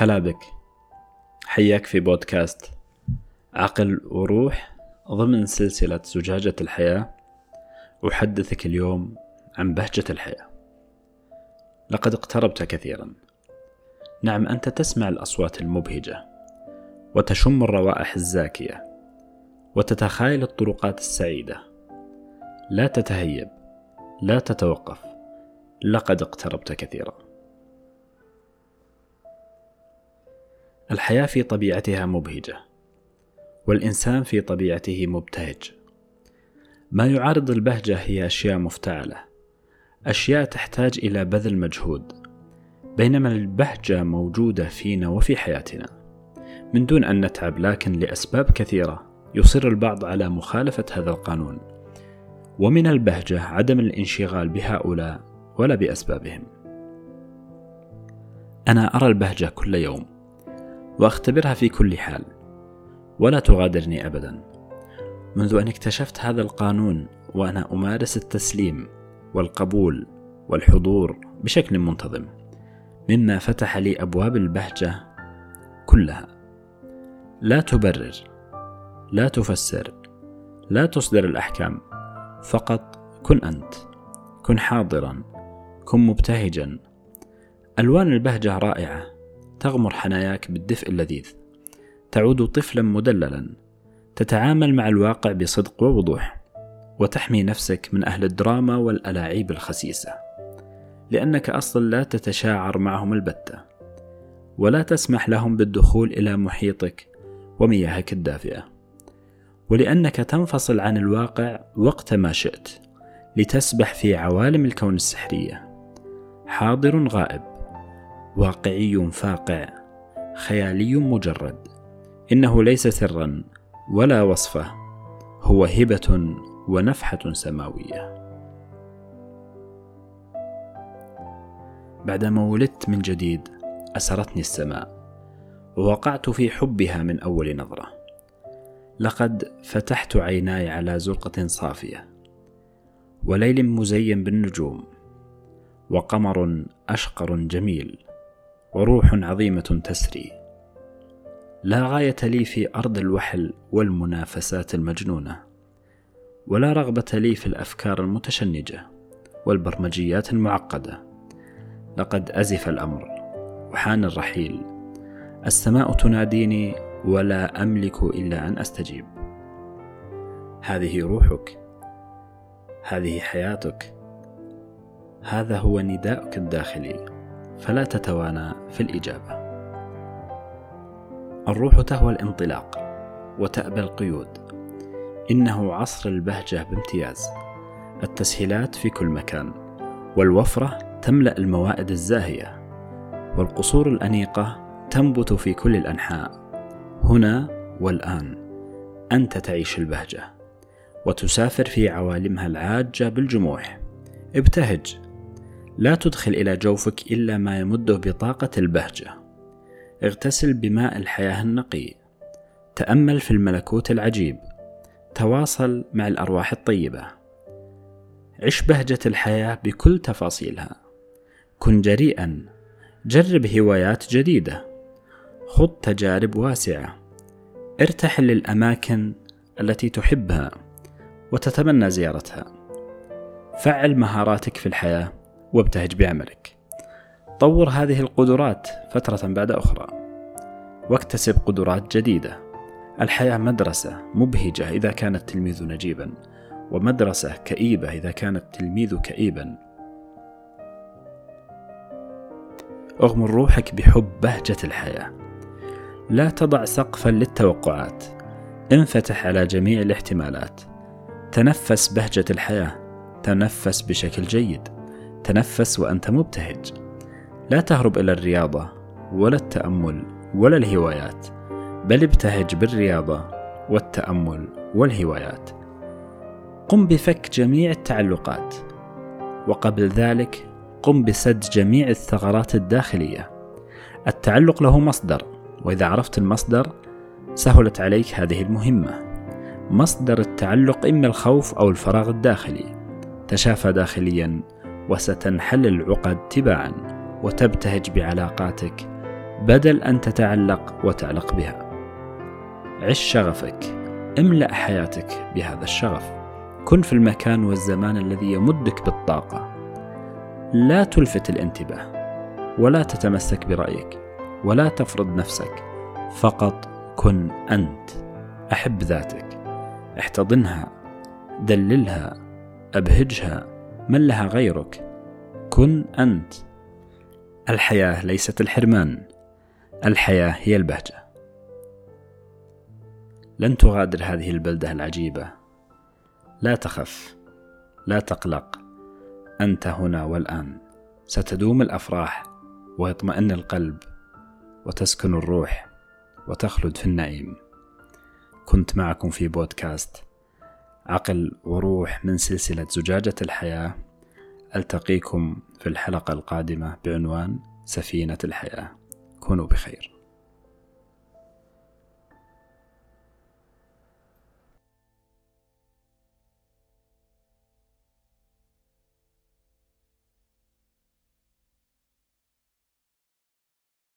هلا بك، حياك في بودكاست عقل وروح ضمن سلسلة زجاجة الحياة. أحدثك اليوم عن بهجة الحياة. لقد اقتربت كثيرا. نعم، أنت تسمع الأصوات المبهجة وتشم الروائح الزاكية وتتخيل الطرقات السعيدة. لا تتهيب، لا تتوقف، لقد اقتربت كثيرا. الحياة في طبيعتها مبهجة، والإنسان في طبيعته مبتهج. ما يعارض البهجة هي أشياء مفتعلة، أشياء تحتاج إلى بذل مجهود، بينما البهجة موجودة فينا وفي حياتنا من دون أن نتعب، لكن لأسباب كثيرة يصر البعض على مخالفة هذا القانون. ومن البهجة عدم الانشغال بهؤلاء ولا بأسبابهم. أنا أرى البهجة كل يوم وأختبرها في كل حال، ولا تغادرني أبدا. منذ أن اكتشفت هذا القانون وأنا أمارس التسليم والقبول والحضور بشكل منتظم، مما فتح لي أبواب البهجة كلها. لا تبرر، لا تفسر، لا تصدر الأحكام، فقط كن أنت، كن حاضرا، كن مبتهجا. ألوان البهجة رائعة، تغمر حناياك بالدفء اللذيذ، تعود طفلا مدللا، تتعامل مع الواقع بصدق ووضوح، وتحمي نفسك من أهل الدراما والألاعيب الخسيسة، لأنك أصلا لا تتشاعر معهم البتة، ولا تسمح لهم بالدخول إلى محيطك ومياهك الدافئة، ولأنك تنفصل عن الواقع وقت ما شئت لتسبح في عوالم الكون السحرية. حاضر غائب، واقعي فاقع، خيالي مجرد. إنه ليس سرا ولا وصفة، هو هبة ونفحة سماوية. بعدما ولدت من جديد أسرتني السماء، ووقعت في حبها من أول نظرة. لقد فتحت عيناي على زرقة صافية، وليل مزين بالنجوم، وقمر أشقر جميل، وروح عظيمة تسري. لا غاية لي في أرض الوحل والمنافسات المجنونة، ولا رغبة لي في الأفكار المتشنجة والبرمجيات المعقدة. لقد أزف الأمر وحان الرحيل. السماء تناديني ولا أملك إلا أن أستجيب. هذه روحك، هذه حياتك، هذا هو نداءك الداخلي، فلا تتوانى في الإجابة. الروح تهوى الانطلاق وتأبى القيود. إنه عصر البهجة بامتياز. التسهيلات في كل مكان، والوفرة تملأ الموائد الزاهية، والقصور الأنيقة تنبت في كل الأنحاء. هنا والآن أنت تعيش البهجة وتسافر في عوالمها العاجة بالجموح. ابتهج، لا تدخل إلى جوفك إلا ما يمده بطاقة البهجة. اغتسل بماء الحياة النقي، تأمل في الملكوت العجيب، تواصل مع الأرواح الطيبة. عش بهجة الحياة بكل تفاصيلها. كن جريئا، جرب هوايات جديدة، خض تجارب واسعة، ارتحل للأماكن التي تحبها وتتمنى زيارتها. فعل مهاراتك في الحياة وابتهج بعملك. طور هذه القدرات فترة بعد أخرى واكتسب قدرات جديدة. الحياة مدرسة مبهجة إذا كان التلميذ نجيبا، ومدرسة كئيبة إذا كان التلميذ كئيبا. أغمر روحك بحب بهجة الحياة. لا تضع سقفا للتوقعات، انفتح على جميع الاحتمالات. تنفس بهجة الحياة، تنفس بشكل جيد، تنفس وأنت مبتهج. لا تهرب إلى الرياضة ولا التأمل ولا الهوايات، بل ابتهج بالرياضة والتأمل والهوايات. قم بفك جميع التعلقات، وقبل ذلك قم بسد جميع الثغرات الداخلية. التعلق له مصدر، وإذا عرفت المصدر سهلت عليك هذه المهمة. مصدر التعلق إما الخوف أو الفراغ الداخلي. تشافى داخليا وستنحل العقد تباعا، وتبتهج بعلاقاتك بدل أن تتعلق وتعلق بها. عش شغفك، املأ حياتك بهذا الشغف، كن في المكان والزمان الذي يمدك بالطاقة. لا تلفت الانتباه، ولا تتمسك برأيك، ولا تفرض نفسك، فقط كن أنت. أحب ذاتك، احتضنها، دللها، أبهجها، من لها غيرك؟ كن أنت. الحياة ليست الحرمان، الحياة هي البهجة. لن تغادر هذه البلدة العجيبة، لا تخف، لا تقلق، أنت هنا والآن. ستدوم الأفراح، ويطمئن القلب، وتسكن الروح، وتخلد في النعيم. كنت معكم في بودكاست عقل وروح من سلسلة زجاجة الحياة. ألتقيكم في الحلقة القادمة بعنوان سفينة الحياة. كونوا بخير.